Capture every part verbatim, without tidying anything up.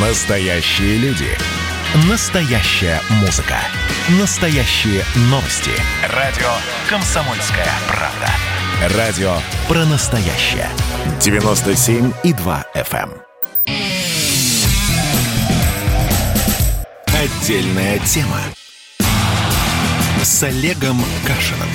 Настоящие люди. Настоящая музыка. Настоящие новости. Радио «Комсомольская правда». Радио «Про настоящее». девяносто семь и два эф эм. Отдельная тема. С Олегом Кашиным.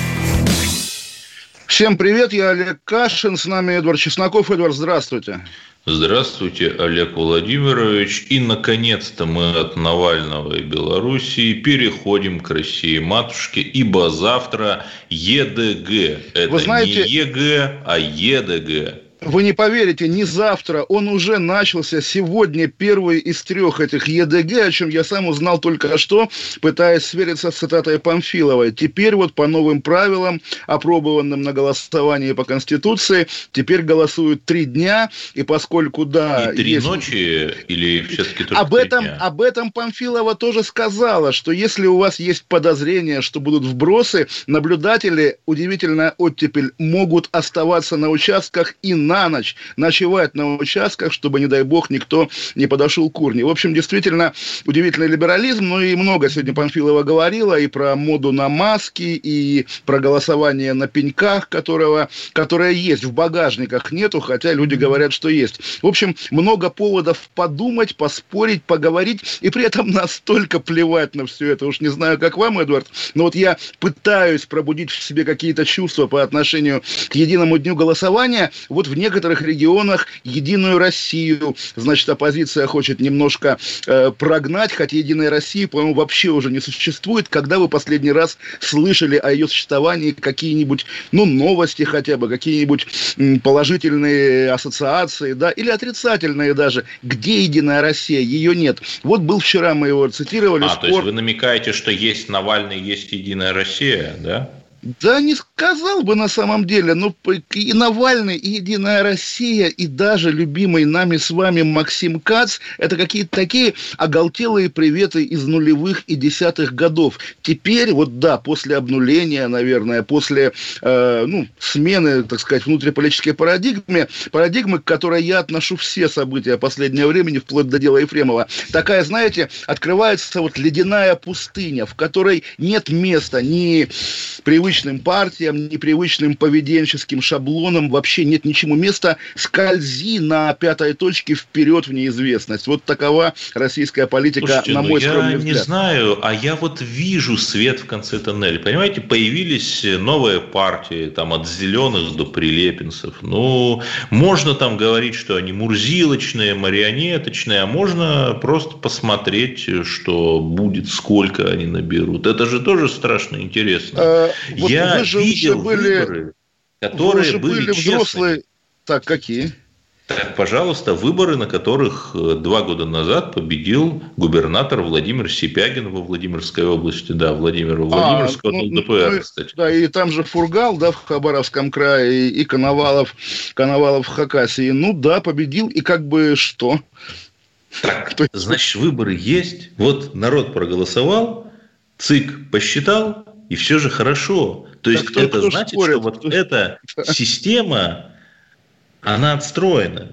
Всем привет, я Олег Кашин, с нами Эдвард Чесноков. Эдвард, здравствуйте. Здравствуйте, Олег Владимирович. И, наконец-то, мы от Навального и Белоруссии переходим к России-матушке, ибо завтра ЕДГ. Это Вы знаете... не ЕГЭ, а ЕДГ. Вы не поверите, не завтра, он уже начался. Сегодня первый из трех этих ЕДГ, о чем я сам узнал только что, пытаясь свериться с цитатой Памфиловой. Теперь вот по новым правилам, опробованным на голосовании по Конституции, теперь голосуют три дня, и поскольку, да... И три есть... ночи или все-таки только об этом, три дня? Об этом Памфилова тоже сказала, что если у вас есть подозрение, что будут вбросы, наблюдатели, удивительная оттепель, могут оставаться на участках и на на ночь ночевать на участках, чтобы, не дай бог, никто не подошел к урне. В общем, действительно, удивительный либерализм, но и много сегодня Памфилова говорила и про моду на маски, и про голосование на пеньках, которого, которое есть, в багажниках нету, хотя люди говорят, что есть. В общем, много поводов подумать, поспорить, поговорить, и при этом настолько плевать на все это. Уж не знаю, как вам, Эдвард, но вот я пытаюсь пробудить в себе какие-то чувства по отношению к единому дню голосования. Вот в В некоторых регионах Единую Россию, значит, оппозиция хочет немножко э, прогнать, хотя Единой России, по-моему, вообще уже не существует. Когда вы последний раз слышали о ее существовании какие-нибудь, ну, новости хотя бы, какие-нибудь м, положительные ассоциации, да, или отрицательные даже? Где Единая Россия? Ее нет. Вот был вчера, мы его цитировали. А, спор... то есть вы намекаете, что есть Навальный, есть Единая Россия, да? Да не сказал бы на самом деле, но и Навальный, и Единая Россия, и даже любимый нами с вами Максим Кац – это какие-то такие оголтелые приветы из нулевых и десятых годов. Теперь, вот да, после обнуления, наверное, после э, ну, смены, так сказать, внутриполитической парадигмы, парадигмы, к которой я отношу все события последнего времени, вплоть до дела Ефремова, такая, знаете, открывается вот ледяная пустыня, в которой нет места ни привычных партиям, непривычным поведенческим шаблоном, вообще нет ничему места, скользи на пятой точке вперед в неизвестность. Вот такова российская политика. Слушайте, на мой ну, скромный я взгляд. Я не знаю, а я вот вижу свет в конце тоннеля. Понимаете, появились новые партии, там от зеленых до прилепинцев. Ну, можно там говорить, что они мурзилочные, марионеточные, а можно просто посмотреть, что будет, сколько они наберут. Это же тоже страшно интересно. А... Вот я вы же видел были, выборы, которые же были, были взрослые. Так, какие? Так, пожалуйста, выборы, на которых два года назад победил губернатор Владимир Сипягин во Владимирской области. Да, Владимир Владимирского, а, ну, ЛДПР, ну, кстати. Да, и там же Фургал, да, в Хабаровском крае, и Коновалов, Коновалов в Хакасии. Ну да, победил, и как бы что? Так, значит, выборы есть. Вот народ проголосовал, ЦИК посчитал. И все же хорошо. То есть, кто, это кто значит, спорит, что вот кто... эта система, она отстроена.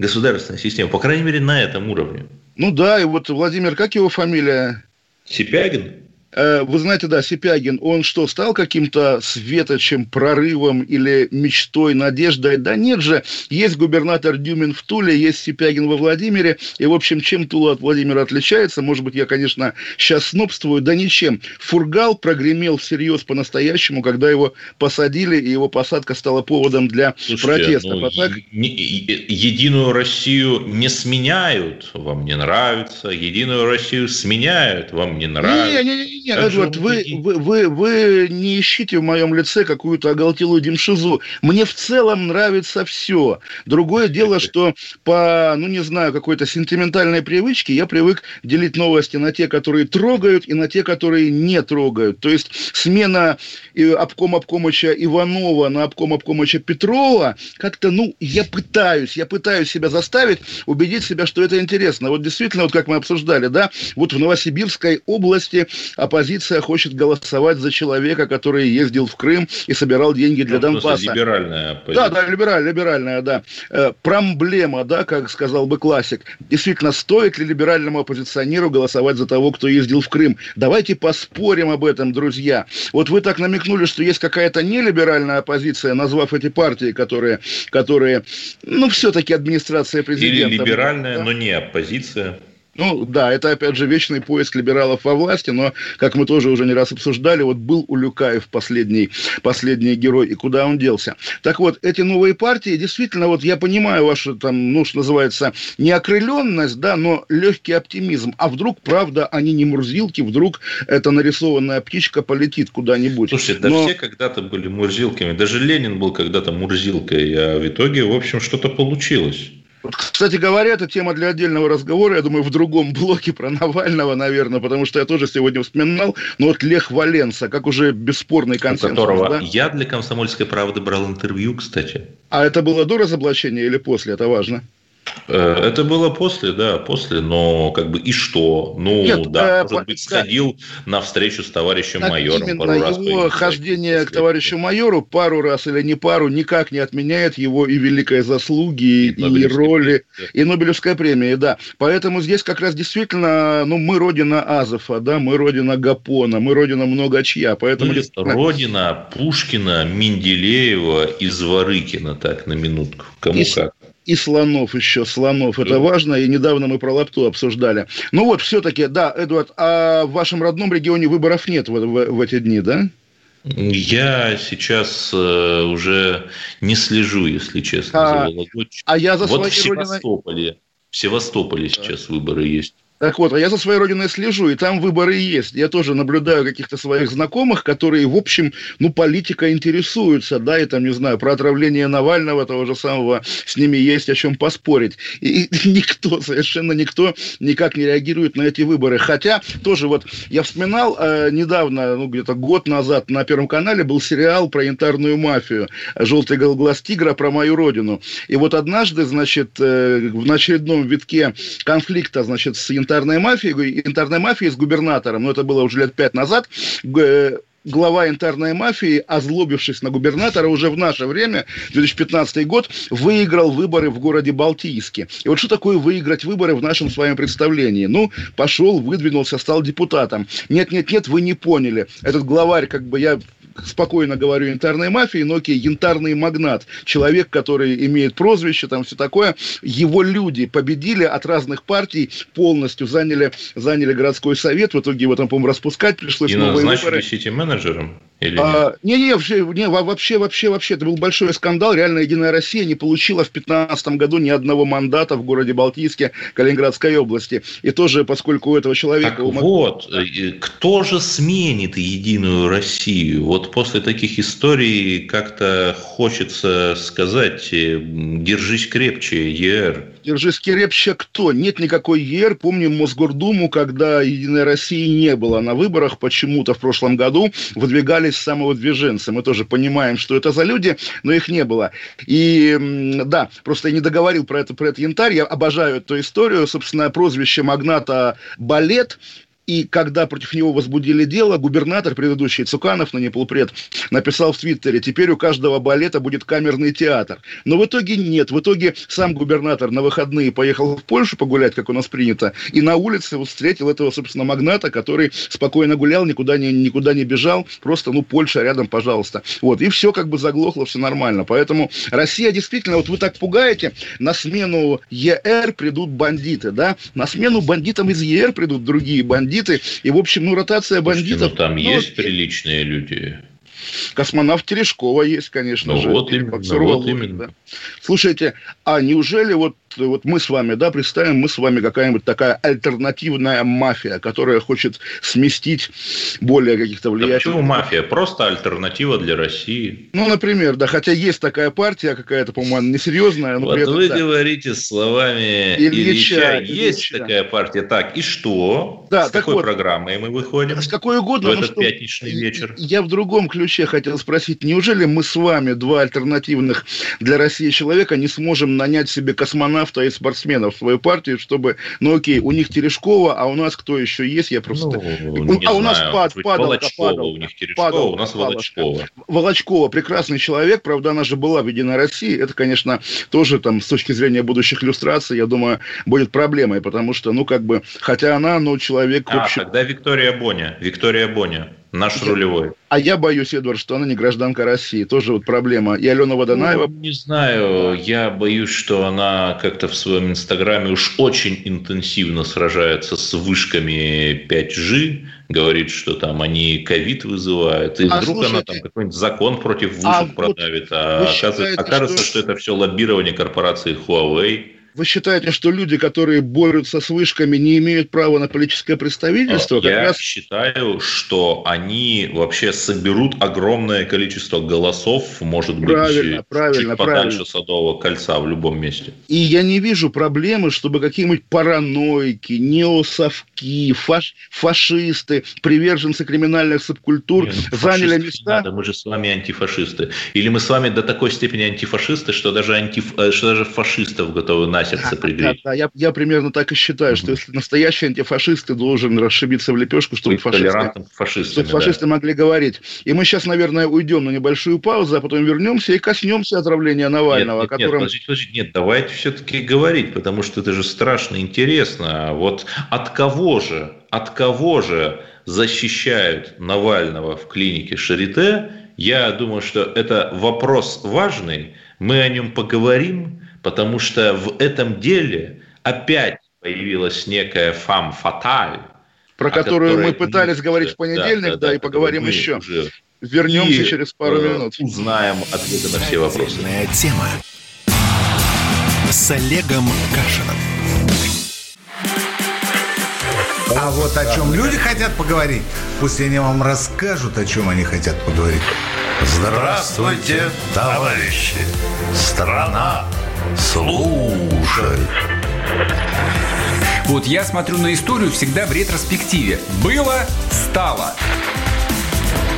Государственная система. По крайней мере, на этом уровне. Ну да, и вот Владимир, как его фамилия? Сипягин. Вы знаете, да, Сипягин, он что, стал каким-то светочем, прорывом или мечтой, надеждой? Да нет же, есть губернатор Дюмин в Туле, есть Сипягин во Владимире, и, в общем, чем Тула от Владимира отличается? Может быть, я, конечно, сейчас снобствую, да ничем. Фургал прогремел всерьез по-настоящему, когда его посадили, и его посадка стала поводом для Слушайте, протестов. Ну, а так... Единую Россию не сменяют, вам не нравится, Единую Россию сменяют, вам не нравится. Не, не, не. Нет, Эдвард, вы, вы, вы, вы не ищите в моем лице какую-то оголтелую демшизу. Мне в целом нравится все. Другое дело, что по, ну не знаю, какой-то сентиментальной привычке я привык делить новости на те, которые трогают, и на те, которые не трогают. То есть смена обком-обкомыча Иванова на обком-обкомыча Петрова как-то, ну, я пытаюсь, я пытаюсь себя заставить, убедить себя, что это интересно. Вот действительно, вот как мы обсуждали, да, вот в Новосибирской области оппозиция хочет голосовать за человека, который ездил в Крым и собирал деньги для ну, Донбасса. Либеральная оппозиция. Да, да, либераль, либеральная, да. Проблема, да, как сказал бы классик. Действительно, стоит ли либеральному оппозиционеру голосовать за того, кто ездил в Крым? Давайте поспорим об этом, друзья. Вот вы так намекнули, что есть какая-то нелиберальная оппозиция, назвав эти партии, которые, которые ну, все-таки администрация президента. Или либеральная, да? Но не оппозиция. Ну, да, это, опять же, вечный поиск либералов во власти, но, как мы тоже уже не раз обсуждали, вот был Улюкаев последний, последний герой, и куда он делся. Так вот, эти новые партии, действительно, вот я понимаю вашу, там, ну, что называется, неокрыленность, да, но легкий оптимизм. А вдруг, правда, они не мурзилки, вдруг эта нарисованная птичка полетит куда-нибудь. Слушайте, да но... все когда-то были мурзилками, даже Ленин был когда-то мурзилкой, а в итоге, в общем, что-то получилось. Вот, кстати говоря, это тема для отдельного разговора, я думаю, в другом блоке про Навального, наверное, потому что я тоже сегодня вспоминал, но вот Лех Валенса, как уже бесспорный консенсус. У которого да? Я для «Комсомольской правды» брал интервью, кстати. А это было до разоблачения или после? Это важно. Это было после, да, после, но как бы и что? Ну, Нет, да, а, может быть, сходил да. на встречу с товарищем так майором именно, пару раз. Его хождение к товарищу майору пару раз или не пару никак не отменяет его и великой заслуги, и, и роли, премия, да. и Нобелевской премии, да. Поэтому здесь как раз действительно, ну, мы родина Азова, да, мы родина Гапона, мы родина много чья, поэтому... Действительно... Родина Пушкина, Менделеева и Зворыкина, так, на минутку, кому и... как. И слонов еще, слонов. Это важно, и недавно мы про лапту обсуждали. Ну вот, все-таки, да, Эдуард, а в вашем родном регионе выборов нет в, в, в эти дни, да? Я сейчас уже не слежу, если честно, а, за Вологодчиной. А я за своей вот в Севастополе, родиной... в Севастополе сейчас да. выборы есть. Так вот, а я за своей родиной слежу, и там выборы есть. Я тоже наблюдаю каких-то своих знакомых, которые, в общем, ну, политика интересуются, да, и там, не знаю, про отравление Навального, того же самого, с ними есть о чем поспорить. И, и никто, совершенно никто никак не реагирует на эти выборы. Хотя, тоже вот, я вспоминал э, недавно, ну, где-то год назад на Первом канале был сериал про янтарную мафию «Желтый глаз тигра» про мою родину. И вот однажды, значит, э, в очередном витке конфликта, значит, с янтарной мафии, янтарной мафии с губернатором, но это было уже лет пять назад, глава янтарной мафии, озлобившись на губернатора, уже в наше время, две тысячи пятнадцатый год, выиграл выборы в городе Балтийске. И вот что такое выиграть выборы в нашем с вами представлении? Ну, пошел, выдвинулся, стал депутатом. Нет-нет-нет, вы не поняли. Этот главарь, как бы я... спокойно говорю, янтарной мафии, но окей, янтарный магнат, человек, который имеет прозвище, там все такое, его люди победили от разных партий, полностью заняли, заняли городской совет, в итоге его там, по-моему, распускать пришлось. И назначили сити-менеджером? А, не, не, вообще, не, вообще, вообще, вообще, это был большой скандал, реально Единая Россия не получила в две тысячи пятнадцатом году ни одного мандата в городе Балтийске Калининградской области, и тоже, поскольку у этого человека... Так умог... вот, кто же сменит Единую Россию? Вот после таких историй как-то хочется сказать, держись крепче, ЕР. Держись крепче кто? Нет никакой ЕР. Помним Мосгордуму, когда Единой России не было на выборах, почему-то в прошлом году выдвигались самовыдвиженцы. Мы тоже понимаем, что это за люди, но их не было. И да, просто я не договорил про это, про этот янтарь. Я обожаю эту историю. Собственно, прозвище магната «Балет». И когда против него возбудили дело, губернатор предыдущий, Цуканов, ныне полпред, написал в Твиттере, теперь у каждого балета будет камерный театр. Но в итоге нет. В итоге сам губернатор на выходные поехал в Польшу погулять, как у нас принято, и на улице вот встретил этого, собственно, магната, который спокойно гулял, никуда не, никуда не бежал, просто, ну, Польша рядом, пожалуйста. Вот. И все как бы заглохло, все нормально. Поэтому Россия действительно, вот вы так пугаете, на смену ЕР придут бандиты, да? На смену бандитам из ЕР придут другие бандиты. И, в общем, ну, ротация бандитов... Слушайте, ну, там ну, есть ну, приличные люди. Космонавт Терешкова есть, конечно ну, же. Вот именно, вот именно. Да. Слушайте, а неужели вот, вот мы с вами, да, представим, мы с вами какая-нибудь такая альтернативная мафия, которая хочет сместить более каких-то влияющих... Да почему мафия? Просто альтернатива для России. Ну, например, да, хотя есть такая партия какая-то, по-моему, она несерьезная, но вот при этом... Вот вы да. говорите словами Ильича, Ильича. Есть Ильича. Такая партия. Так, и что? Да, с какой вот, программой мы выходим? С какой угодно. В этот что, пятничный вечер. Я в другом ключе хотел спросить, неужели мы с вами, два альтернативных для России человека, не сможем нанять себе космонавта космонавта и спортсменов в свою партию, чтобы, ну окей, у них Терешкова, а у нас кто еще есть? Я просто... Ну, а у нас пад, падал, падал. У них Терешкова, падал, у нас падал. Волочкова. Волочкова, прекрасный человек, правда, она же была в Единой России. Это, конечно, тоже там с точки зрения будущих иллюстраций, я думаю, будет проблемой, потому что, ну, как бы, хотя она, ну, человек... А, в общем... тогда Виктория Боня, Виктория Боня. Наш рулевой. А я боюсь, Эдвард, что она не гражданка России. Тоже вот проблема. И Алена Водонаева... Ну, не знаю. Я боюсь, что она как-то в своем инстаграме уж очень интенсивно сражается с вышками пять джи. Говорит, что там они ковид вызывают. И а вдруг слушайте, она там какой-нибудь закон против вышек а продавит. А считаете, окажется, что... что это все лоббирование корпорации Huawei. Вы считаете, что люди, которые борются с вышками, не имеют права на политическое представительство? Я как раз... считаю, что они вообще соберут огромное количество голосов, может правильно, быть, правильно, чуть правильно. Подальше Садового кольца в любом месте. И я не вижу проблемы, чтобы какие-нибудь параноики, неосовки, фаш... фашисты, приверженцы криминальных субкультур Нет, заняли места. Надо, мы же с вами антифашисты. Или мы с вами до такой степени антифашисты, что даже, антиф... что даже фашистов готовы на сердце пригреть. Да, да, я, я примерно так и считаю, что если настоящий антифашист, ты должен расшибиться в лепешку, чтобы фашисты, чтобы фашисты да. могли говорить. И мы сейчас, наверное, уйдем на небольшую паузу, а потом вернемся и коснемся отравления Навального. Нет, нет, о котором... нет, подождите, подождите, нет, давайте все-таки говорить, потому что это же страшно интересно. Вот от кого же, от кого же защищают Навального в клинике Шарите? Я думаю, что это вопрос важный. Мы о нем поговорим. Потому что в этом деле опять появилась некая фам фаталь. Про которую мы пытались мы... говорить в понедельник, да, да, да, да и поговорим еще. Уже... Вернемся и через пару э, минут. Узнаем ответы на все вопросы. Тема с Олегом Кашиным. А вот о чем люди хотят поговорить, пусть они вам расскажут, о чем они хотят поговорить. Здравствуйте, товарищи! Страна! Слушай. Вот я смотрю на историю всегда в ретроспективе. Было, стало.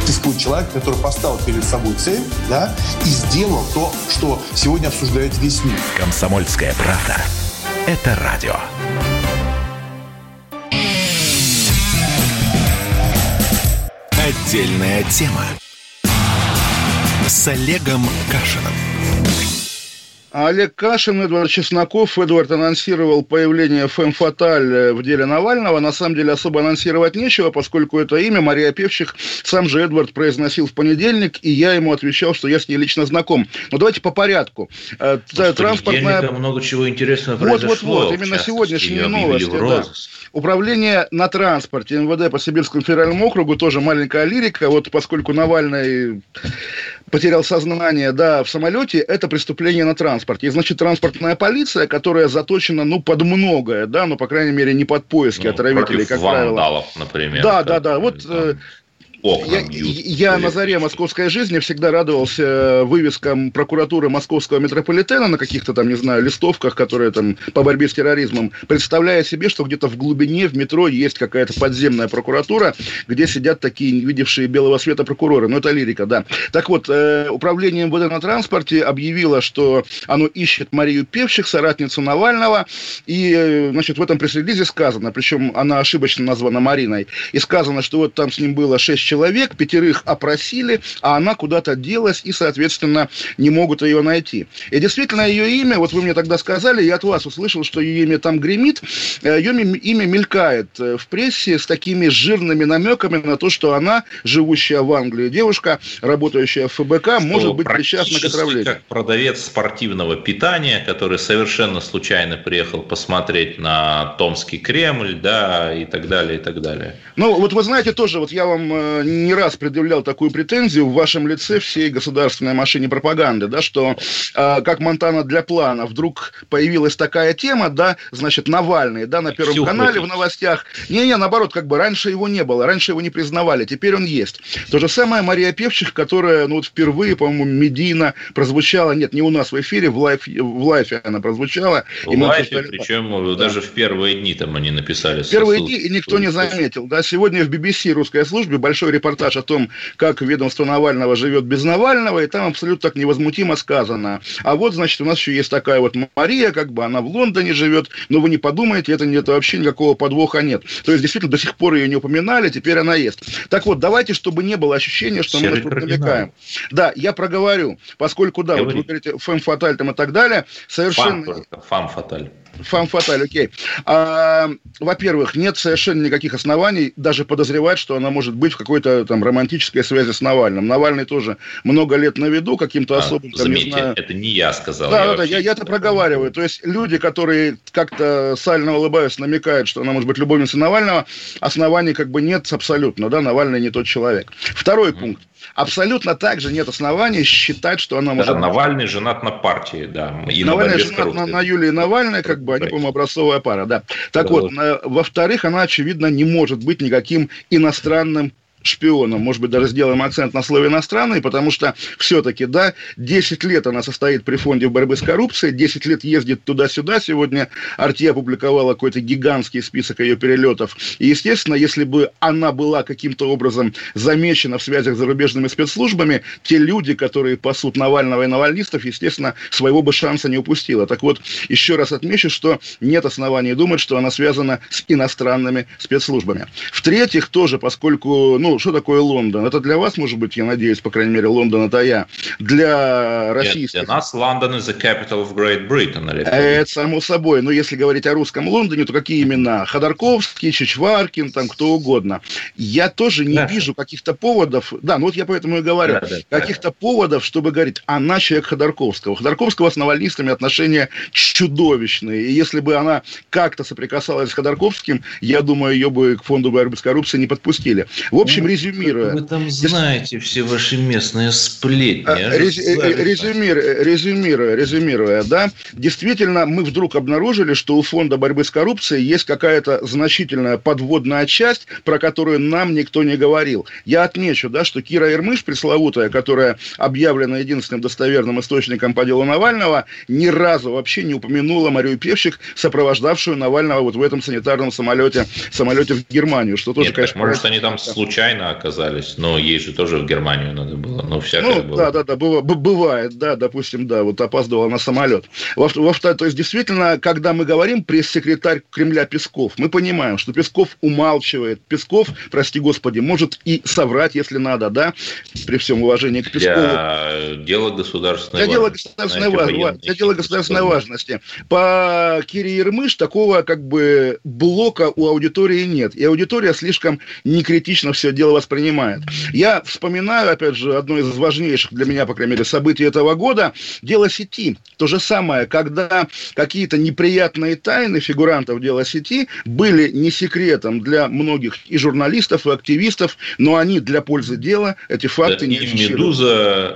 Искал человек, который поставил перед собой цель, да, и сделал то, что сегодня обсуждает весь мир. Комсомольская правда. Это радио. Отдельная тема. С Олегом Кашиным. Олег Кашин, Эдвард Чесноков. Эдвард анонсировал появление фем-фаталь в деле Навального. На самом деле особо анонсировать нечего, поскольку это имя Мария Певчих сам же Эдвард произносил в понедельник, и я ему отвечал, что я с ней лично знаком. Но давайте по порядку. Господи, Транспортная... много чего интересного произошло. Вот-вот-вот, именно сегодняшние новости. Да. Управление на транспорте МВД по Сибирскому федеральному округу, тоже маленькая лирика. Вот поскольку Навальный потерял сознание, да, в самолете, это преступление на транспорте. И, значит, транспортная полиция, которая заточена, ну, под многое, да, ну, по крайней мере, не под поиски ну, отравителей, как правило. Против вандалов, например. Да, да, да, вот... Там. Я, я на заре московской жизни всегда радовался вывескам прокуратуры московского метрополитена на каких-то там, не знаю, листовках, которые там по борьбе с терроризмом, представляя себе, что где-то в глубине, в метро есть какая-то подземная прокуратура, где сидят такие не видевшие белого света прокуроры. Ну, это лирика, да. Так вот, управление МВД на транспорте объявило, что оно ищет Марию Певчих, соратницу Навального, и, значит, в этом пресс-релизе сказано, причем она ошибочно названа Мариной, и сказано, что вот там с ним было шесть человек, Человек, пятерых опросили, а она куда-то делась, и, соответственно, не могут ее найти. И действительно, ее имя, вот вы мне тогда сказали, я от вас услышал, что ее имя там гремит, ее имя мелькает в прессе с такими жирными намеками на то, что она, живущая в Англии девушка, работающая в ФБК, что может быть причастна к отравлению. Как продавец спортивного питания, который совершенно случайно приехал посмотреть на Томский Кремль, да, и так далее, и так далее. Ну, вот вы знаете, тоже, вот я вам... не раз предъявлял такую претензию в вашем лице всей государственной машине пропаганды, да, что э, как Монтана для плана вдруг появилась такая тема, да, значит, Навальный, да, на Первом Все канале будет. В новостях. Не-не, наоборот, как бы раньше его не было, раньше его не признавали, теперь он есть. То же самое Мария Певчих, которая, ну, вот впервые, по-моему, медийно прозвучала, нет, не у нас в эфире, в, лайф, в лайфе она прозвучала. В и лайфе, мы... причем да. даже в первые дни там они написали. В первые дни, и никто не заметил, да, сегодня в би би си русской службе большой репортаж о том, как ведомство Навального живет без Навального, и там абсолютно так невозмутимо сказано. А вот, значит, у нас еще есть такая вот Мария, как бы она в Лондоне живет, но вы не подумайте, это, это вообще никакого подвоха нет. То есть, действительно, до сих пор ее не упоминали, теперь она есть. Так вот, давайте, чтобы не было ощущения, что все мы что-то намекаем. Да, я проговорю, поскольку, да, вот вы говорите фем-фаталь там и так далее, совершенно... Фам-фаталь. Фам-фаталь, окей. А, во-первых, нет совершенно никаких оснований даже подозревать, что она может быть в какой-то там романтической связи с Навальным. Навальный тоже много лет на виду каким-то а, особым... Там, заметьте, не знаю... это не я сказал. Да, я да, да, я, я это проговариваю. То есть люди, которые как-то сально улыбаются, намекают, что она может быть любовницей Навального, оснований как бы нет абсолютно, да, Навальный не тот человек. Второй mm-hmm. пункт. Абсолютно также нет оснований считать, что она может... Да, Навальный женат на партии, да. И Навальный на женат на, на Юлии Навальной, как бы, они, по-моему, образцовая пара, да. Так да, вот, да. Во-вторых, она, очевидно, не может быть никаким иностранным шпионом. Может быть, даже сделаем акцент на слове «иностранный», потому что все-таки, да, десять лет она состоит при фонде борьбы с коррупцией, десять лет ездит туда-сюда. Сегодня Арти опубликовала какой-то гигантский список ее перелетов. И, естественно, если бы она была каким-то образом замечена в связях с зарубежными спецслужбами, те люди, которые пасут Навального и навальнистов, естественно, своего бы шанса не упустила. Так вот, еще раз отмечу, что нет оснований думать, что она связана с иностранными спецслужбами. В-третьих, тоже, поскольку, ну, что такое Лондон? Это для вас, может быть, я надеюсь, по крайней мере, Лондон это я. Для российских... Нет, для нас Лондон is the capital of Great Britain. Или... Это само собой. Но если говорить о русском Лондоне, то какие имена? Ходорковский, Чичваркин, там кто угодно. Я тоже не да. вижу каких-то поводов... Да, ну вот я поэтому и говорю. Да, да, каких-то да. поводов, чтобы говорить, она человек Ходорковского. Ходорковского с навальнистами отношения чудовищные. И если бы она как-то соприкасалась с Ходорковским, я думаю, ее бы к фонду борьбы с коррупцией не подпустили. В общем, резюмируя... Вы там знаете все ваши местные сплетни. А, рез, резюмируя, резюмируя, резюмируя, да. Действительно, мы вдруг обнаружили, что у фонда борьбы с коррупцией есть какая-то значительная подводная часть, про которую нам никто не говорил. Я отмечу, да, что Кира Ирмыш, пресловутая, которая объявлена единственным достоверным источником по делу Навального, ни разу вообще не упомянула Марию Певчих, сопровождавшую Навального вот в этом санитарном самолете, самолете в Германию, что тоже, Нет, конечно... Может, это... они там случайно оказались, но ей же тоже в Германию надо было, но всякое ну, было. Да, да, да, бывает, да, допустим, да, вот опаздывала на самолет. Во, во, то есть, действительно, когда мы говорим пресс-секретарь Кремля Песков, мы понимаем, что Песков умалчивает. Песков, прости господи, может и соврать, если надо, да, при всем уважении к Пескову. Для дела государственной для важности. Государственной Знаете, важ... Для дела государственной важности. По Кире Ирмыш такого как бы блока у аудитории нет, и аудитория слишком некритично все дело воспринимает. Я вспоминаю, опять же, одно из важнейших для меня, по крайней мере, событий этого года, дело сети. То же самое, когда какие-то неприятные тайны фигурантов дела сети были не секретом для многих и журналистов, и активистов, но они для пользы дела эти факты да, не афишируют.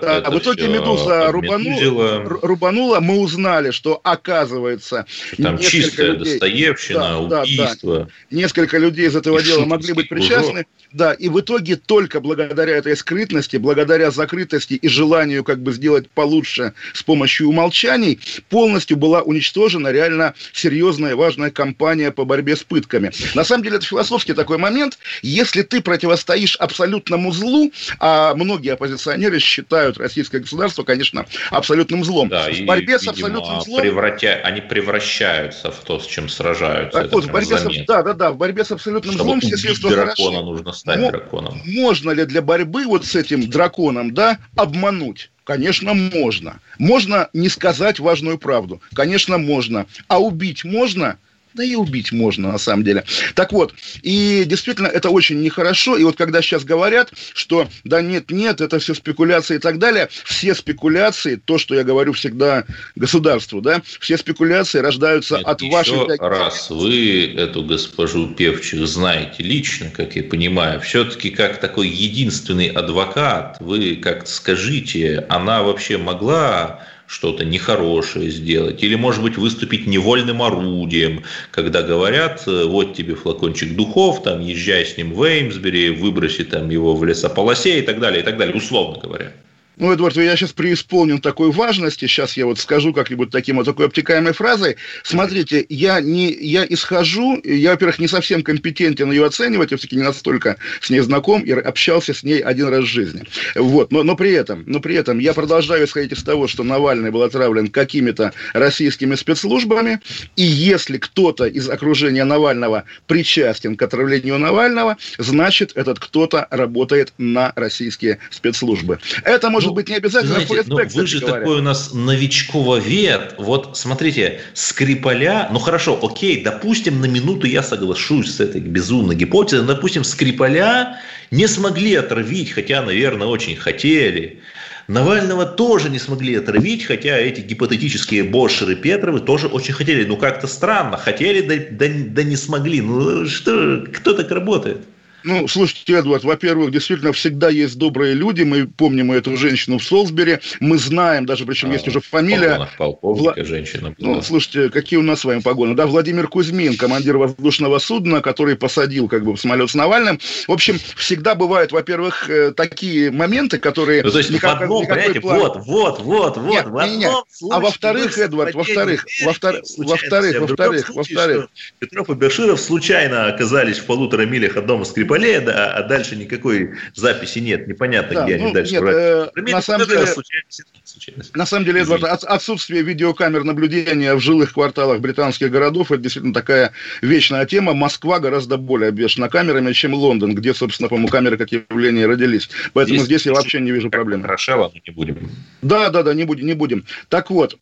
Да, а в итоге «Медуза» рубанула, рубанула, мы узнали, что, оказывается, там чистая людей, достоевщина, да, убийство. Да, да, несколько людей из этого дела могли быть причастны. Да, и в итоге только благодаря этой скрытности, благодаря закрытости и желанию как бы сделать получше с помощью умолчаний, полностью была уничтожена реально серьезная и важная кампания по борьбе с пытками. На самом деле это философский такой момент. Если ты противостоишь абсолютному злу, а многие оппозиционеры считают российское государство, конечно, абсолютным злом. Да, в борьбе и, с абсолютным видимо, злом... Превратя... Они превращаются в то, с чем сражаются. Так вот, в борьбе с... Да, да, да. В борьбе с абсолютным Чтобы злом все средства хороши. Нужно стать Но... драконом. Можно ли для борьбы вот с этим драконом, да, обмануть? Конечно, можно. Можно не сказать важную правду. Конечно, можно. А убить можно? Да и убить можно, на самом деле. Так вот, и действительно, это очень нехорошо. И вот когда сейчас говорят, что да нет, нет, это все спекуляции и так далее, все спекуляции, то, что я говорю всегда государству, да, все спекуляции рождаются нет, от ваших... раз вы эту госпожу Певчих знаете лично, как я понимаю, все-таки как такой единственный адвокат, вы как-то скажите, она вообще могла... что-то нехорошее сделать, или, может быть, выступить невольным орудием, когда говорят, вот тебе флакончик духов, там, езжай с ним в Эймсбери, выброси там его в лесополосе и так далее, и так далее, условно говоря. Ну, Эдвард, я сейчас преисполнен такой важности, сейчас я вот скажу как-нибудь таким вот такой обтекаемой фразой. Смотрите, я, не, я исхожу, я, во-первых, не совсем компетентен ее оценивать, я все-таки не настолько с ней знаком и общался с ней один раз в жизни. Вот, но, но, при этом, но при этом я продолжаю исходить из того, что Навальный был отравлен какими-то российскими спецслужбами, и если кто-то из окружения Навального причастен к отравлению Навального, значит, этот кто-то работает на российские спецслужбы. Это может ну, быть не обязательно. Знаете, ну, вы же говоря. такой у нас новичковед. Вот смотрите, Скрипаля, ну хорошо, окей, допустим, на минуту я соглашусь с этой безумной гипотезой, но, допустим, Скрипаля не смогли отравить, хотя, наверное, очень хотели. Навального тоже не смогли отравить, хотя эти гипотетические Бошеры, Петровы тоже очень хотели. Ну, как-то странно. Хотели, да, да, да не смогли. Ну, что, кто так работает? Ну, слушайте, Эдвард, во-первых, действительно, всегда есть добрые люди. Мы помним эту женщину в Солсбери. Мы знаем, даже, причем а, есть уже фамилия. Погонах полковника Вла... женщина. Была. Ну, слушайте, какие у нас с вами погоны. Да, Владимир Кузьмин, командир воздушного судна, который посадил, как бы, самолет с Навальным. В общем, всегда бывают, во-первых, такие моменты, которые... Ну, то есть, никак, в одном, понимаете, план... вот, вот, вот, вот. Нет, в одном случае, а во-вторых, Эдвард, во-вторых, во-вторых, во-вторых, во-вторых, во-вторых. Петров и Баширов случайно оказались в полутора милях от дома Скрипаля. Более, да, а дальше никакой записи нет, непонятно, да, где ну, они дальше. Нет, э, Примерно, на, самом деле, случайность, случайность. на самом деле, Эдвард, от, отсутствие видеокамер наблюдения в жилых кварталах британских городов, это действительно такая вечная тема. Москва гораздо более обвешена камерами, чем Лондон, где, собственно, по-моему, камеры как явление родились. Поэтому здесь, здесь я вообще не вижу проблем. Хорошо, ладно, не будем. Да, да, да, не будем, не будем. Так вот,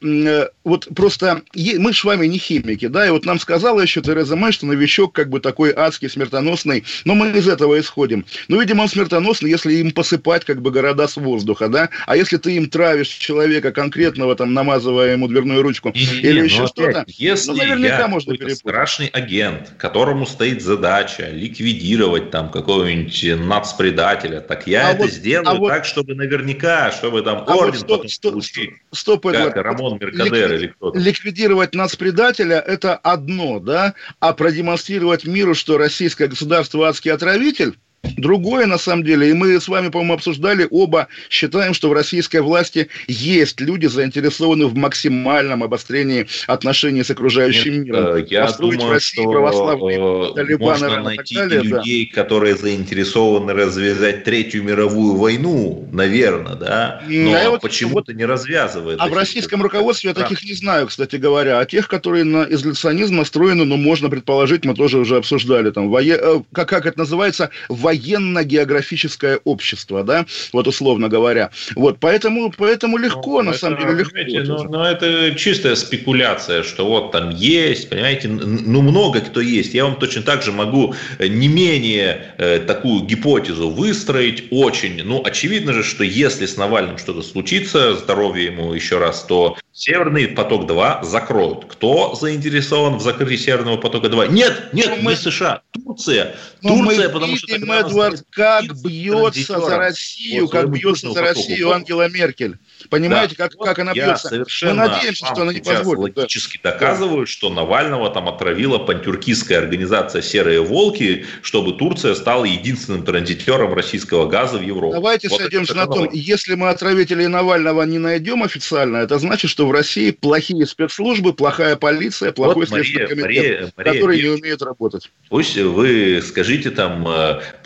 вот просто мы с вами не химики, да, и вот нам сказала еще Тереза Мэй, что новичок как бы такой адский, смертоносный, но мы из этого исходим. Ну, видимо, он смертоносный, если им посыпать, как бы, города с воздуха, да? А если ты им травишь человека конкретного, там, намазывая ему дверную ручку и, или еще опять, что-то, если ну, наверняка я можно перепутать. Страшный агент, которому стоит задача ликвидировать там какого-нибудь нацпредателя, так я а это вот, сделаю а вот, так, чтобы наверняка, чтобы там а орден вот стоп, потом стоп, получить. Стоп, как Эдвард, Рамон Меркадер ликви... или кто-то. Ликвидировать нацпредателя – это одно, да? А продемонстрировать миру, что российское государство адски отравлено, отравитель, другое на самом деле, и мы с вами, по-моему, обсуждали, оба считаем, что в российской власти есть люди, заинтересованы в максимальном обострении отношений с окружающим Нет, миром. Я Построить думаю, Россию, что Талибан, можно найти далее, людей, да. которые заинтересованы развязать Третью мировую войну, наверное, да, но а вот, почему-то вот, не развязывают. А в российском руководстве я таких не знаю, кстати говоря, а тех, которые на изоляционизм настроены, но ну, можно предположить, мы тоже уже обсуждали, там, вое... как, как это называется, военные. Военно-географическое общество, да, вот условно говоря. Вот, поэтому, поэтому легко, ну, на это, самом деле, легко. Но ну, ну, это чистая спекуляция, что вот там есть, понимаете, ну, много кто есть. Я вам точно так же могу не менее э, такую гипотезу выстроить очень. Ну, очевидно же, что если с Навальным что-то случится, здоровье ему еще раз, то Северный поток-два закроют. Кто заинтересован в закрытии Северного потока-два? Нет, нет, мы не США, Турция. Но Турция, потому видим, что тогда... Эдвард, как бьется за Россию, как бьется за Россию Ангела Меркель. Понимаете, да, как, вот как она бьется? Мы надеемся, что она не позволит. Логически да. доказывают, что Навального там отравила пантюркистская организация «Серые волки», чтобы Турция стала единственным транзитером российского газа в Европу. Давайте вот сойдемся на том, если мы отравителей Навального не найдем официально, это значит, что в России плохие спецслужбы, плохая полиция, плохой вот следственный комитет, который не умеет работать. Пусть вы скажите там...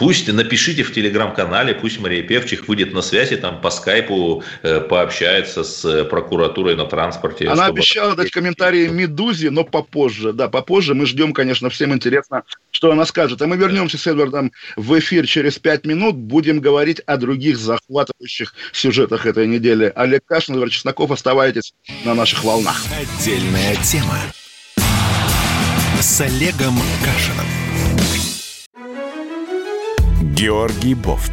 Пусть напишите в телеграм-канале, пусть Мария Певчих выйдет на связь и там по скайпу э, пообщается с прокуратурой на транспорте. Она обещала дать комментарии «Медузе», но попозже. Да, попозже. Мы ждем, конечно, всем интересно, что она скажет. А мы вернемся с Эдвардом в эфир через пять минут. Будем говорить о других захватывающих сюжетах этой недели. Олег Кашин, Эдвард Чесноков. Оставайтесь на наших волнах. Отдельная тема с Олегом Кашиным. Георгий Бофт.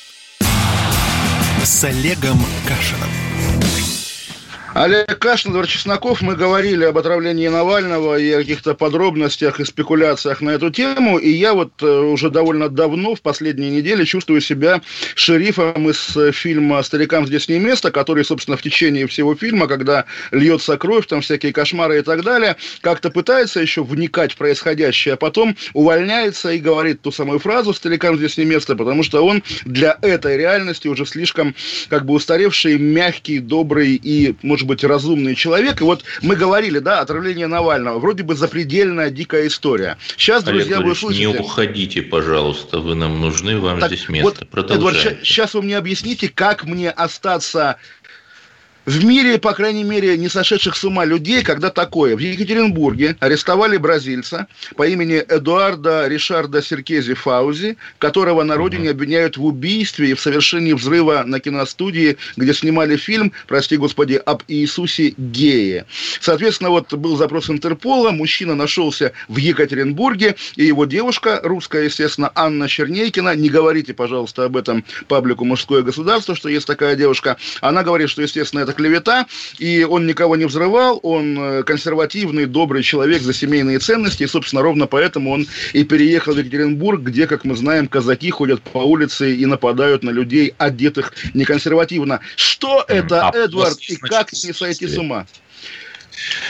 с Олегом Кашиным. Олег Кашин, Эдвард Чесноков. Мы говорили об отравлении Навального и о каких-то подробностях и спекуляциях на эту тему. И я вот уже довольно давно, в последние недели, чувствую себя шерифом из фильма «Старикам здесь не место», который, собственно, в течение всего фильма, когда льется кровь, там всякие кошмары и так далее, как-то пытается еще вникать в происходящее, а потом увольняется и говорит ту самую фразу «Старикам здесь не место», потому что он для этой реальности уже слишком как бы устаревший, мягкий, добрый и, может Может быть, разумный человек. И вот мы говорили, да, отравление Навального. Вроде бы запредельная дикая история. Сейчас, друзья, Олег, вы слышите... не уходите, пожалуйста, вы нам нужны, вам так, здесь место. Вот, продолжайте. Эдвард, сейчас вы мне объясните, как мне остаться... В мире, по крайней мере, не сошедших с ума людей, когда такое. В Екатеринбурге арестовали бразильца по имени Эдуарда Ришарда Серкези Фаузи, которого на родине обвиняют в убийстве и в совершении взрыва на киностудии, где снимали фильм, прости господи, об Иисусе Гее. Соответственно, вот был запрос Интерпола, мужчина нашелся в Екатеринбурге, и его девушка, русская, естественно, Анна Чернейкина, не говорите, пожалуйста, об этом паблику «Мужское государство», что есть такая девушка, она говорит, что, естественно, это клевета, и он никого не взрывал, он консервативный, добрый человек за семейные ценности, и, собственно, ровно поэтому он и переехал в Екатеринбург, где, как мы знаем, казаки ходят по улице и нападают на людей, одетых неконсервативно. Что это, а Эдвард, и как не сойти с ума?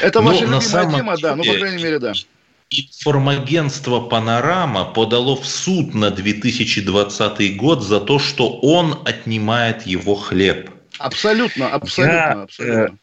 Это ваша ну, любимая тема, деле... да, ну, по крайней мере, да. Информагентство «Панорама» подало в суд на две тысячи двадцатый год за то, что он отнимает его хлеб. Абсолютно, абсолютно, абсолютно.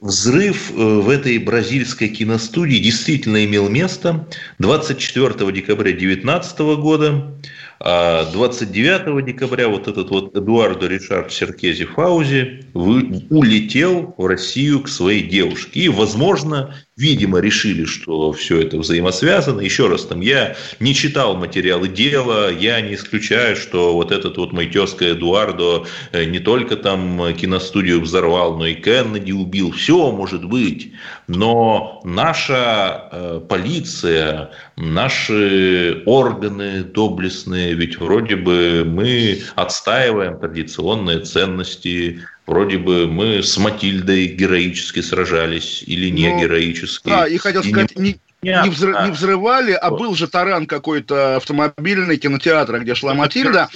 Взрыв в этой бразильской киностудии действительно имел место двадцать четвёртого декабря две тысячи девятнадцатого года, двадцать девятого декабря вот этот вот Эдуардо Ришард Серкези Фаузи улетел в Россию к своей девушке. И, возможно, видимо, решили, что все это взаимосвязано. Еще раз, там, я не читал материалы дела, я не исключаю, что вот этот вот майтёзка Эдуардо не только там киностудию взорвал, но и Кеннеди убил. Все может быть. Но наша э, полиция, наши органы доблестные, ведь вроде бы мы отстаиваем традиционные ценности. Вроде бы мы с Матильдой героически сражались или не ну, героически. Да, и хотел сказать, и не, не, взрыв, не взрывали, а был же таран какой-то автомобильный кинотеатра, где шла Матильда.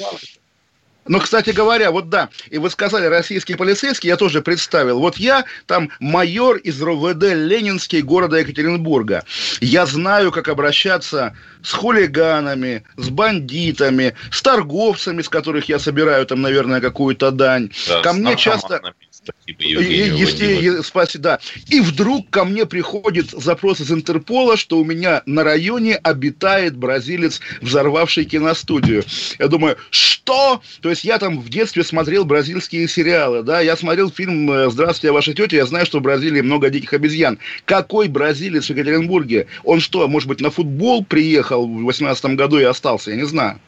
Но, кстати говоря, вот да, и вы сказали российский полицейский, я тоже представил. Вот я там майор из РОВД Ленинский города Екатеринбурга. Я знаю, как обращаться с хулиганами, с бандитами, с торговцами, с которых я собираю там, наверное, какую-то дань. Да, ко мне часто... Спасибо, Евгений Владимирович. Спасибо, да. И вдруг ко мне приходит запрос из Интерпола, что у меня на районе обитает бразилец, взорвавший киностудию. Я думаю, что? То есть я там в детстве смотрел бразильские сериалы, да, я смотрел фильм «Здравствуйте, я ваша тетя», я знаю, что в Бразилии много диких обезьян. Какой бразилец в Екатеринбурге? Он что, может быть, на футбол приехал в восемнадцатом году и остался? Я не знаю.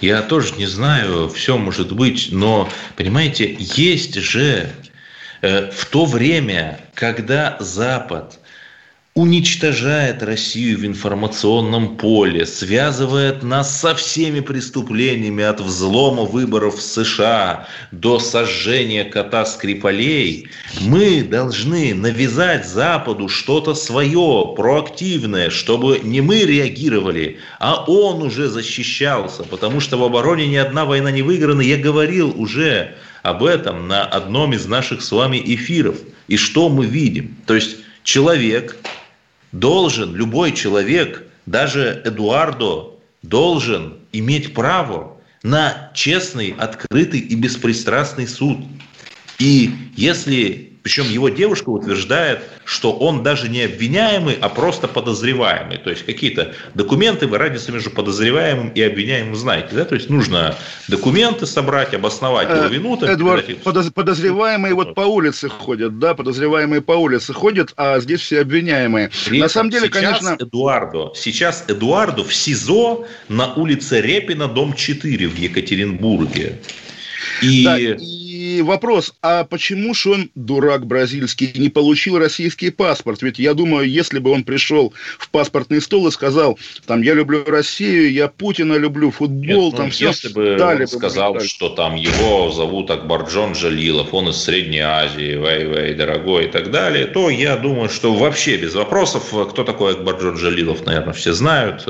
Я тоже не знаю, все может быть, но, понимаете, есть же э, в то время, когда Запад уничтожает Россию в информационном поле, связывает нас со всеми преступлениями от взлома выборов в США до сожжения кота Скрипалей, мы должны навязать Западу что-то свое, проактивное, чтобы не мы реагировали, а он уже защищался, потому что в обороне ни одна война не выиграна. Я говорил уже об этом на одном из наших с вами эфиров. И что мы видим? То есть человек... Должен, любой человек, даже Эдуардо, должен иметь право на честный, открытый и беспристрастный суд. И если, причем его девушка утверждает, что он даже не обвиняемый, а просто подозреваемый. То есть какие-то документы, вы разницу между подозреваемым и обвиняемым знаете. Да? То есть нужно документы собрать, обосновать его вину. Эдуард, подоз... подозреваемые вот по улице ходят, да, подозреваемые по улице ходят, а здесь все обвиняемые. Репин. На самом деле, сейчас, конечно... Эдуардо, сейчас Эдуардо в СИЗО на улице Репина, дом четыре в Екатеринбурге. И... Да, и... И вопрос, а почему же он, дурак бразильский, не получил российский паспорт? Ведь я думаю, если бы он пришел в паспортный стол и сказал, там, я люблю Россию, я Путина люблю, футбол, Нет, там ну, все. Если бы он бы сказал, так. что там его зовут Акбарджон Джалилов, он из Средней Азии, вай-вай, дорогой и так далее, то я думаю, что вообще без вопросов, кто такой Акбарджон Джалилов, наверное, все знают.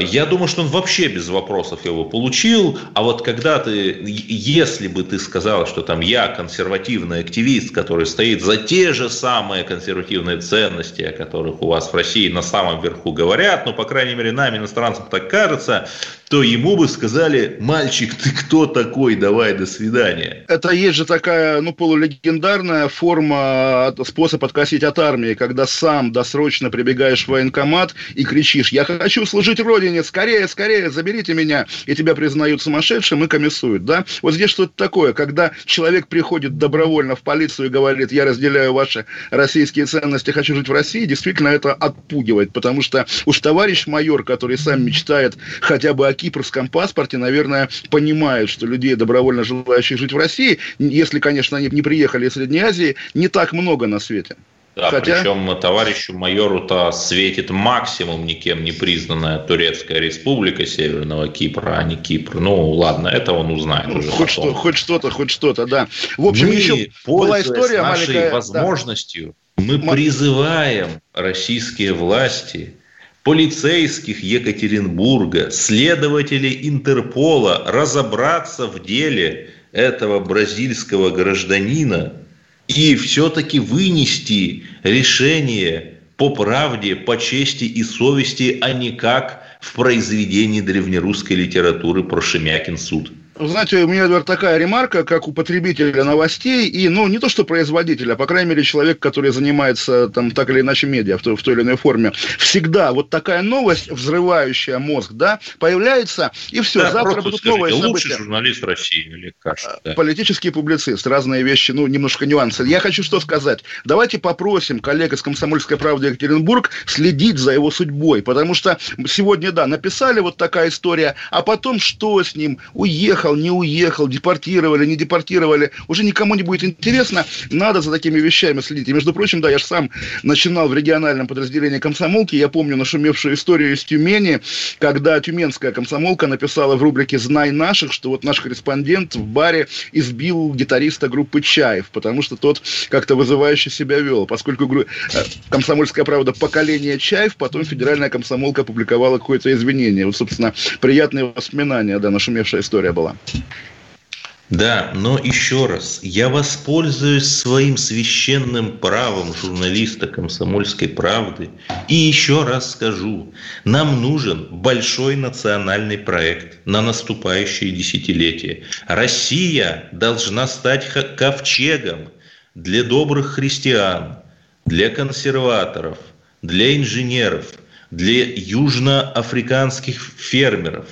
Я думаю, что он вообще без вопросов его получил, а вот когда ты, если бы ты сказал, что там я консервативный активист, который стоит за те же самые консервативные ценности, о которых у вас в России на самом верху говорят, ну, по крайней мере, нам, иностранцам, так кажется, то ему бы сказали, мальчик, ты кто такой, давай, до свидания. Это есть же такая, ну, полулегендарная форма, способ откосить от армии, когда сам досрочно прибегаешь в военкомат и кричишь, я хочу служить родине, скорее, скорее, заберите меня, и тебя признают сумасшедшим и комиссуют, да? Вот здесь что-то такое, когда человек приходит добровольно в полицию и говорит, я разделяю ваши российские ценности, хочу жить в России, действительно это отпугивает, потому что уж товарищ майор, который сам мечтает хотя бы о кипрском паспорте, наверное, понимает, что людей, добровольно желающих жить в России, если, конечно, они не приехали из Средней Азии, не так много на свете. Да, хотя... причем товарищу майору-то светит максимум никем не признанная турецкая республика Северного Кипра, а не Кипр. Ну, ладно, это он узнает ну, уже хоть, что, хоть что-то, хоть что-то, да. В общем, Мы, еще была история нашей маленькая... возможностью, да. мы М... призываем российские власти... полицейских Екатеринбурга, следователей Интерпола разобраться в деле этого бразильского гражданина и все-таки вынести решение по правде, по чести и совести, а не как в произведении древнерусской литературы про Шемякин суд. Вы знаете, у меня, Эдвард, такая ремарка, как у потребителя новостей, и, ну, не то что производителя, а, по крайней мере, человек, который занимается, там, так или иначе, медиа в той, в той или иной форме. Всегда вот такая новость, взрывающая мозг, да, появляется, и все, да, завтра будут скажите, новые события. Лучший журналист России, Олег Кашин. Да. Политический публицист, разные вещи, ну, немножко нюансы. Я хочу что сказать. Давайте попросим коллег из «Комсомольской правды» Екатеринбург следить за его судьбой, потому что сегодня, да, написали вот такая история, а потом что с ним? Уехал, не уехал, депортировали, не депортировали. Уже никому не будет интересно. Надо за такими вещами следить. И, между прочим, да, я же сам начинал в региональном подразделении комсомолки. Я помню нашумевшую историю из Тюмени, когда тюменская комсомолка написала в рубрике «Знай наших», что вот наш корреспондент в баре избил гитариста группы «Чаев», потому что тот как-то вызывающе себя вел. Поскольку «Комсомольская правда» поколение «Чаев», потом федеральная комсомолка опубликовала какое-то извинение. Вот, собственно, приятные воспоминания, да, нашумевшая история была. Да, но еще раз, я воспользуюсь своим священным правом журналиста «Комсомольской правды» и еще раз скажу, нам нужен большой национальный проект на наступающие десятилетия. Россия должна стать ковчегом для добрых христиан, для консерваторов, для инженеров, для южноафриканских фермеров.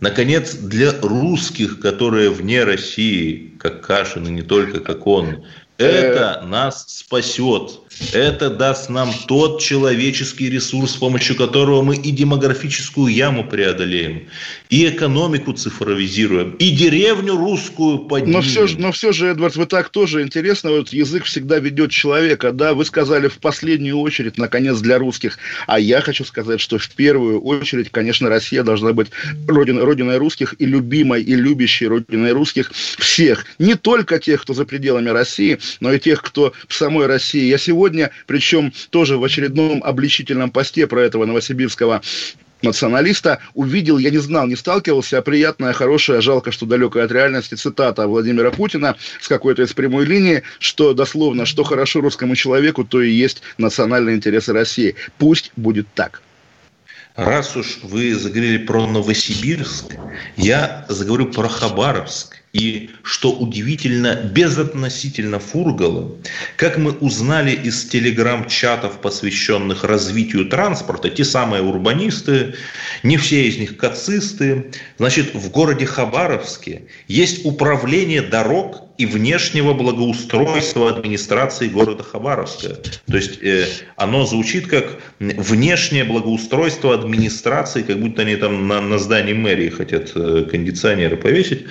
Наконец, для русских, которые вне России, как Кашин и не только как он, это нас спасет. Это даст нам тот человеческий ресурс, с помощью которого мы и демографическую яму преодолеем, и экономику цифровизируем, и деревню русскую поднимем. Но все, но все же, Эдвард, вы так тоже интересно, вот язык всегда ведет человека, да, вы сказали в последнюю очередь, наконец, для русских, а я хочу сказать, что в первую очередь, конечно, Россия должна быть родиной, родиной русских и любимой, и любящей родиной русских всех, не только тех, кто за пределами России, но и тех, кто в самой России. Я сегодня Сегодня, причем тоже в очередном обличительном посте про этого новосибирского националиста, увидел, я не знал, не сталкивался, а приятная, хорошая, жалко, что далекая от реальности, цитата Владимира Путина с какой-то из прямой линии, что дословно, что хорошо русскому человеку, то и есть национальные интересы России. Пусть будет так. Раз уж вы заговорили про Новосибирск, я заговорю про Хабаровск. И, что удивительно, безотносительно Фургала, как мы узнали из телеграм-чатов, посвященных развитию транспорта, те самые урбанисты, не все из них кацисты, значит, в городе Хабаровске есть управление дорог и внешнего благоустройства администрации города Хабаровска. То есть э, оно звучит как внешнее благоустройство администрации, как будто они там на, на здании мэрии хотят э, кондиционеры повесить.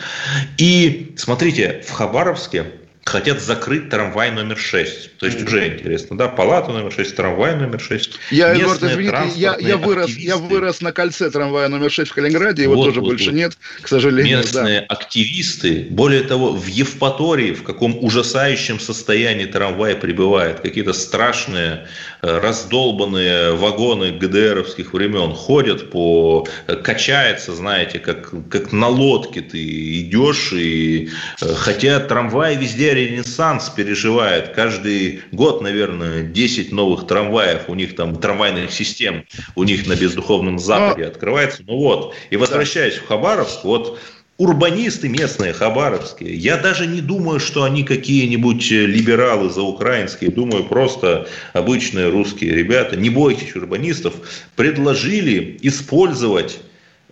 И смотрите, в Хабаровске хотят закрыть трамвай номер шесть. То есть, mm-hmm. уже интересно, да, палата номер шесть, трамвай номер шесть. Я, Эдуард, извините, я, я, вырос, я вырос на кольце трамвая номер шесть в Калининграде, его вот, тоже вот, больше вот. Нет, к сожалению. Местные да. активисты, более того, в Евпатории, в каком ужасающем состоянии трамвай прибывает, какие-то страшные раздолбанные вагоны ГДРовских времен ходят, по, качаются, знаете, как, как на лодке ты идешь, и хотя трамвай везде Ренессанс переживает. Каждый год, наверное, десять новых трамваев, у них там трамвайных систем, у них на бездуховном Западе Но... открывается. Ну вот, и возвращаясь в Хабаровск, вот урбанисты местные, хабаровские, я даже не думаю, что они какие-нибудь либералы заукраинские, думаю, просто обычные русские ребята, не бойтесь урбанистов, предложили использовать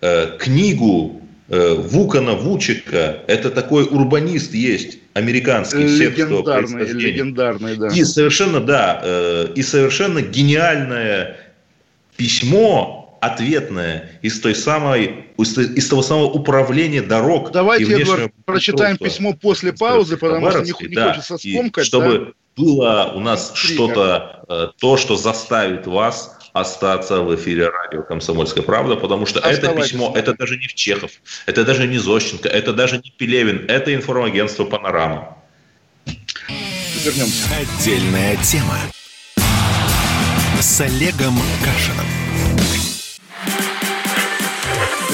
э, книгу Вукана Вучика, это такой урбанист есть, американский, сербского происхождения. Легендарный, да. И совершенно, да, и совершенно гениальное письмо, ответное, из той самой, из того самого управления дорог. Давайте, Эдвард, прочитаем письмо после паузы, потому что не, не да, хочется скомкать. И чтобы да? было у нас Три, что-то, как? то, что заставит вас остаться в эфире радио «Комсомольская правда», потому что Оставайтесь. это письмо, это даже не Чехов, это даже не Зощенко, это даже не Пелевин, это информагентство «Панорама». Вернемся. Отдельная тема с Олегом Кашиным.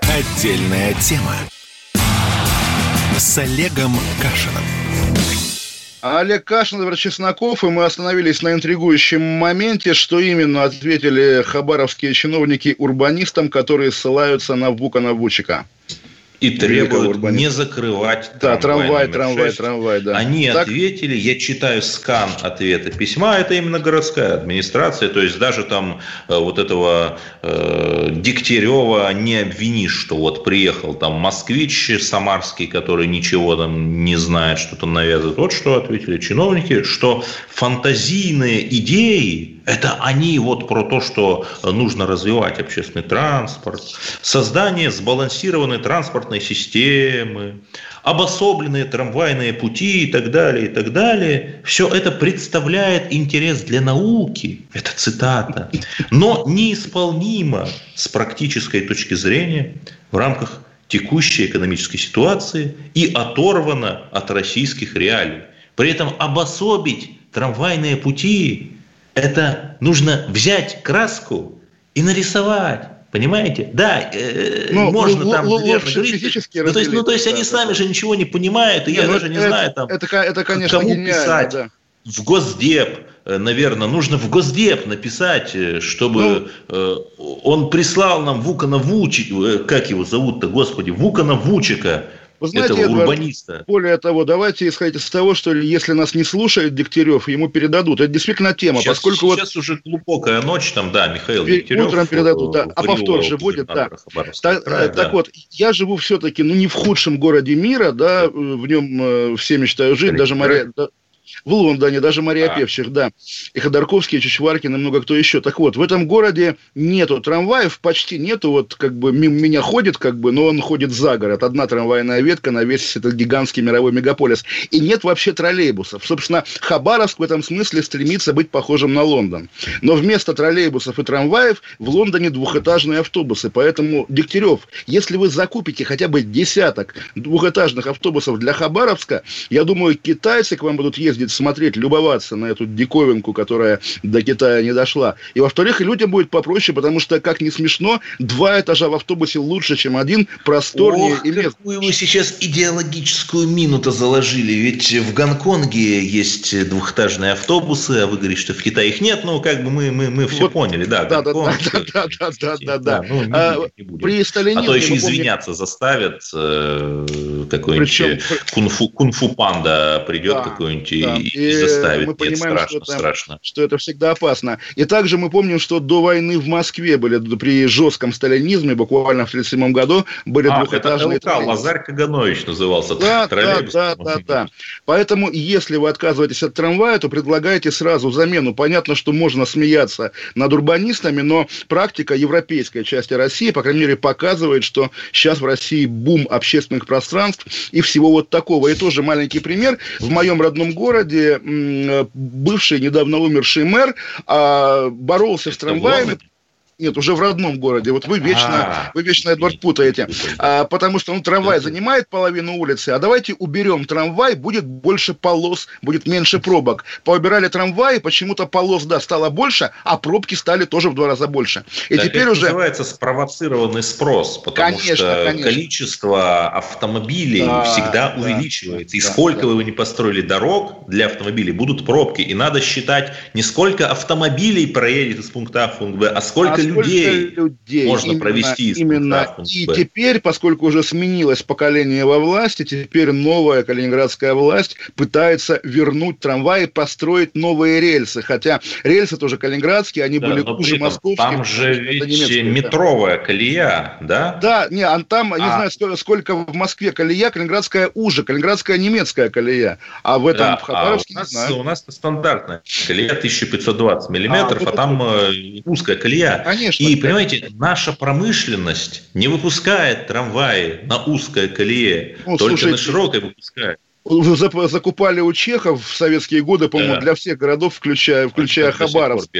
Отдельная тема с Олегом Кашиным. Олег Кашин, Эдвард Чесноков, и мы остановились на интригующем моменте, что именно ответили хабаровские чиновники урбанистам, которые ссылаются на Вукана Вучика. И требуют не закрывать да, трамвай, трамвай, шесть. трамвай, да. Они так? ответили, я читаю скан ответа письма, это именно городская администрация, то есть даже там э, вот этого э, Дегтярева не обвинишь, что вот приехал там москвич самарский, который ничего там не знает, что там навязывает. Вот что ответили чиновники, что фантазийные идеи, это они вот про то, что нужно развивать общественный транспорт, создание сбалансированной транспортной системы, обособленные трамвайные пути и так далее, и так далее. Все это представляет интерес для науки, это цитата, но неисполнимо с практической точки зрения в рамках текущей экономической ситуации и оторвано от российских реалий. При этом обособить трамвайные пути — это нужно взять краску и нарисовать. Понимаете? Да, э, ну, можно л- там, л- наверное, говорить. Ну, то есть, ну, то есть да, они да, сами да. же ничего не понимают, и не, я ну, даже это, не знаю, там, это, это, конечно, кому писать. Да. В Госдеп, наверное, нужно в Госдеп написать, чтобы ну, э, он прислал нам Вукана Вучика, как его зовут-то, господи, Вукана Вучика, Вы знаете, этого Эдвард, урбаниста. Более того, давайте исходить из того, что если нас не слушает Дегтярев, ему передадут. Это действительно тема. Сейчас, поскольку сейчас вот... уже глубокая ночь, там, да, Михаил Дегтярев. Утром передадут, да. А повтор же будет, да. Так, края, так да. вот, я живу все-таки, ну, не в худшем городе мира, да, в нем все мечтают жить, даже Мария... В Лондоне, даже Мария а. Певчих, да. И Ходорковский, и Чичваркин, и много кто еще. Так вот, в этом городе нету трамваев, почти нету. Вот как бы мимо меня ходит, как бы, но он ходит за город. Одна трамвайная ветка на весь этот гигантский мировой мегаполис. И нет вообще троллейбусов. Собственно, Хабаровск в этом смысле стремится быть похожим на Лондон. Но вместо троллейбусов и трамваев в Лондоне двухэтажные автобусы. Поэтому, Дегтярев, если вы закупите хотя бы десяток двухэтажных автобусов для Хабаровска, я думаю, китайцы к вам будут ездить ездить, смотреть, любоваться на эту диковинку, которая до Китая не дошла. И, во-вторых, и людям будет попроще, потому что, как ни смешно, два этажа в автобусе лучше, чем один, просторнее и легче. Ох, какую вы сейчас идеологическую мину-то заложили. Ведь в Гонконге есть двухэтажные автобусы, а вы говорите, что в Китае их нет. Ну, как бы мы, мы, мы все вот, поняли. Да, да, Гонконг, да, да, да, да, да, да. Ну, не, а, не будем. При Сталинизме, а то еще извиняться помним... заставят. Э, какой-нибудь Причем... кунг-фу, кунг-фу панда придет, да, какой-нибудь, да, и, и заставит. Мы понимаем, нет, страшно, что это, страшно. Что это всегда опасно. И также мы помним, что до войны в Москве были при жестком сталинизме, буквально в тридцать седьмом году, были а, двухэтажные... А, это Лазарь Каганович назывался. Да, да, да, да, да. Поэтому, если вы отказываетесь от трамвая, то предлагайте сразу замену. Понятно, что можно смеяться над урбанистами, но практика европейской части России, по крайней мере, показывает, что сейчас в России бум общественных пространств и всего вот такого. И тоже маленький пример. В моем родном городе бывший, недавно умерший мэр боролся с трамваями. Нет, уже в родном городе. Вот вы вечно, вы вечно, Эдвард, путаете. А, потому что ну, трамвай занимает половину улицы, а давайте уберем трамвай, будет больше полос, будет меньше пробок. Поубирали трамваи, почему-то полос, да, стало больше, а пробки стали тоже в два раза больше. И так теперь это уже... называется спровоцированный спрос, потому конечно, что конечно. количество автомобилей да, всегда да, увеличивается. Да, и сколько да, вы да. не построили дорог для автомобилей, будут пробки. И надо считать не сколько автомобилей проедет из пункта А в пункт Б, а сколько людей, людей можно именно, провести именно. И теперь, поскольку уже сменилось поколение во власти, теперь новая калининградская власть пытается вернуть трамваи, построить новые рельсы. Хотя рельсы тоже калининградские, они да, были хуже московских. Там же ведь метровая колея, да? Да, не, а там, а... не знаю, сколько, сколько в Москве колея, калининградская уже, калининградская немецкая колея. А в этом да, в Хабаровске а у нас, не знаю. У нас-то стандартная колея тысяча пятьсот двадцать миллиметров, а, вот а там это... узкая колея. Конечно, и, понимаете, наша промышленность не выпускает трамваи на узкой колее, ну, только слушайте, на широкой выпускает. Закупали у чехов в советские годы, по-моему, да. для всех городов, включая, включая Хабаровск.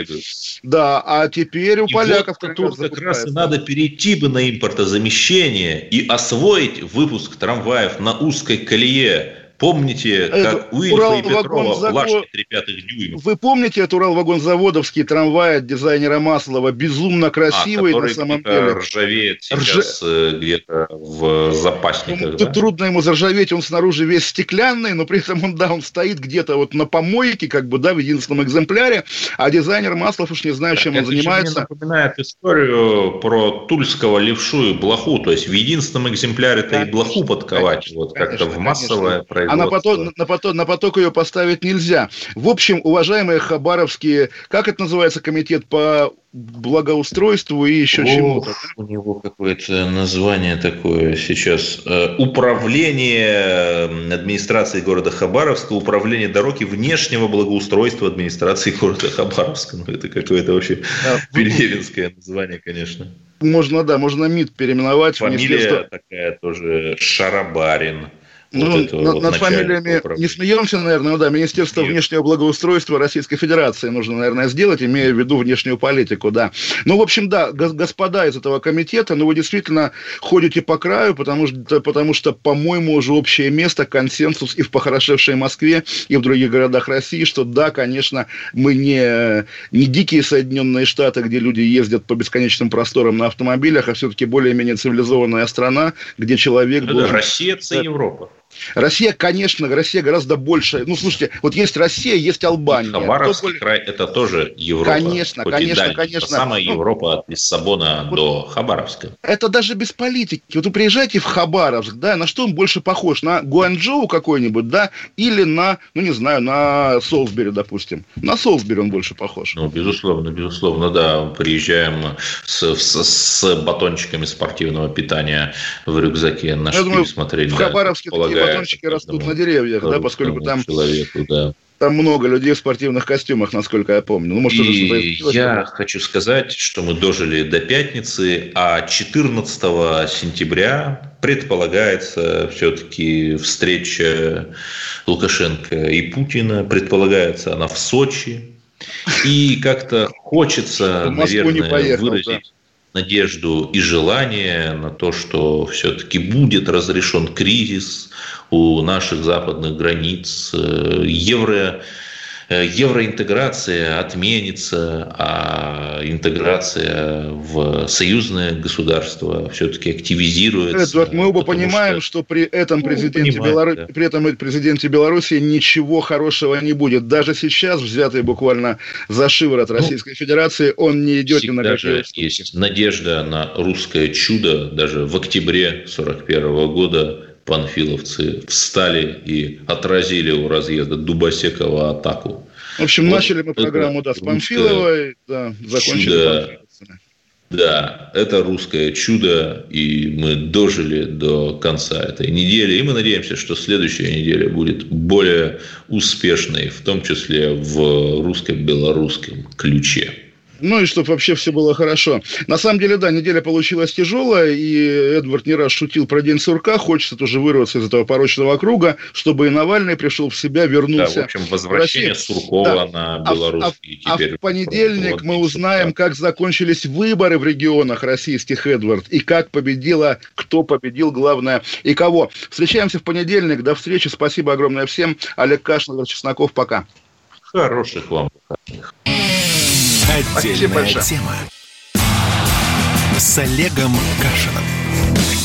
Да, а теперь у и поляков вот как, как раз и надо перейти бы на импортозамещение и освоить выпуск трамваев на узкой колее. Помните, как у Ильфа и Петрова лашки три пятых дюйма. Вы помните этот Уралвагонзаводовский трамвай от дизайнера Маслова? Безумно красивый а, на самом деле. Ржавеет сейчас Рж... где-то в запасниках. Ну, да? Трудно ему заржаветь, он снаружи весь стеклянный, но при этом он, да, он стоит где-то вот на помойке, как бы, да, в единственном экземпляре, а дизайнер Маслов уж не знаю, так, чем он занимается. Это напоминает историю про тульского левшу и блоху, то есть в единственном экземпляре-то и блоху подковать, конечно, вот как-то в массовое производство. А на поток, на, поток, на поток ее поставить нельзя. В общем, уважаемые хабаровские, как это называется, комитет по благоустройству и еще Ох, чему-то? У него какое-то название такое сейчас. Управление администрации города Хабаровска, управление дорог и внешнего благоустройства администрации города Хабаровска. Ну, это какое-то вообще да. пелевинское название, конечно. Можно, да, можно МИД переименовать. Фамилия такая тоже Шарабарин. Вот ну, над вот фамилиями управления. Не смеемся, наверное, ну да, Министерство Нет. внешнего благоустройства Российской Федерации нужно, наверное, сделать, имея в виду внешнюю политику, да. Ну, в общем, да, господа из этого комитета, ну, вы действительно ходите по краю, потому что, потому что, по-моему, уже общее место, консенсус и в похорошевшей Москве, и в других городах России, что да, конечно, мы не, не дикие Соединенные Штаты, где люди ездят по бесконечным просторам на автомобилях, а все-таки более-менее цивилизованная страна, где человек... Должен... Россия – это Европа. Россия, конечно, Россия гораздо больше. Ну, слушайте, вот есть Россия, есть Албания. Хабаровский Кто... край – это тоже Европа. Конечно, конечно, Дальний, конечно. Это самая Европа ну, от Лиссабона вот до Хабаровска. Это даже без политики. Вот вы приезжаете в Хабаровск, да, на что он больше похож? На Гуанчжоу какой-нибудь, да, или на, ну, не знаю, на Солсбери, допустим. На Солсбери он больше похож. Ну, безусловно, безусловно, да. Приезжаем с, с, с батончиками спортивного питания в рюкзаке. На что смотреть? В да, Хабаровске такие батончики растут на деревьях, да, поскольку там, человеку, да. там много людей в спортивных костюмах, насколько я помню. Ну, может, и я хочу сказать, что мы дожили до пятницы, а четырнадцатого сентября предполагается все-таки встреча Лукашенко и Путина, предполагается она в Сочи, и как-то хочется, наверное, выразить... надежду и желание на то, что все-таки будет разрешен кризис у наших западных границ, евро, евроинтеграция отменится, а интеграция в союзное государство все-таки активизируется. Эдвард, мы оба понимаем, что, что при, этом ну, президенте понимает, Белор... да. при этом президенте Беларуси ничего хорошего не будет. Даже сейчас, взятый буквально за шиворот Российской ну, Федерации, он не идет ни на какие уступки. Есть надежда на русское чудо. Даже в октябре сорок первого года панфиловцы встали и отразили у разъезда Дубосекова атаку. В общем, вот начали мы программу да, с Памфиловой, да, закончили Памфиловцами. Да, это русское чудо, и мы дожили до конца этой недели. И мы надеемся, что следующая неделя будет более успешной, в том числе в русско-белорусском ключе. Ну и чтобы вообще все было хорошо. На самом деле, да, неделя получилась тяжелая, и Эдвард не раз шутил про День сурка. Хочется тоже вырваться из этого порочного круга, чтобы и Навальный пришел в себя, вернулся. Да, в общем, возвращение в Суркова да. на белорусский. А, а, а в понедельник мы узнаем, сурка. как закончились выборы в регионах российских, Эдвард, и как победила, кто победил, главное, и кого. Встречаемся в понедельник. До встречи. Спасибо огромное всем. Олег Кашин, Эдвард Чесноков. Пока. Хороших вам выходных. Отдельная тема с Олегом Кашиным.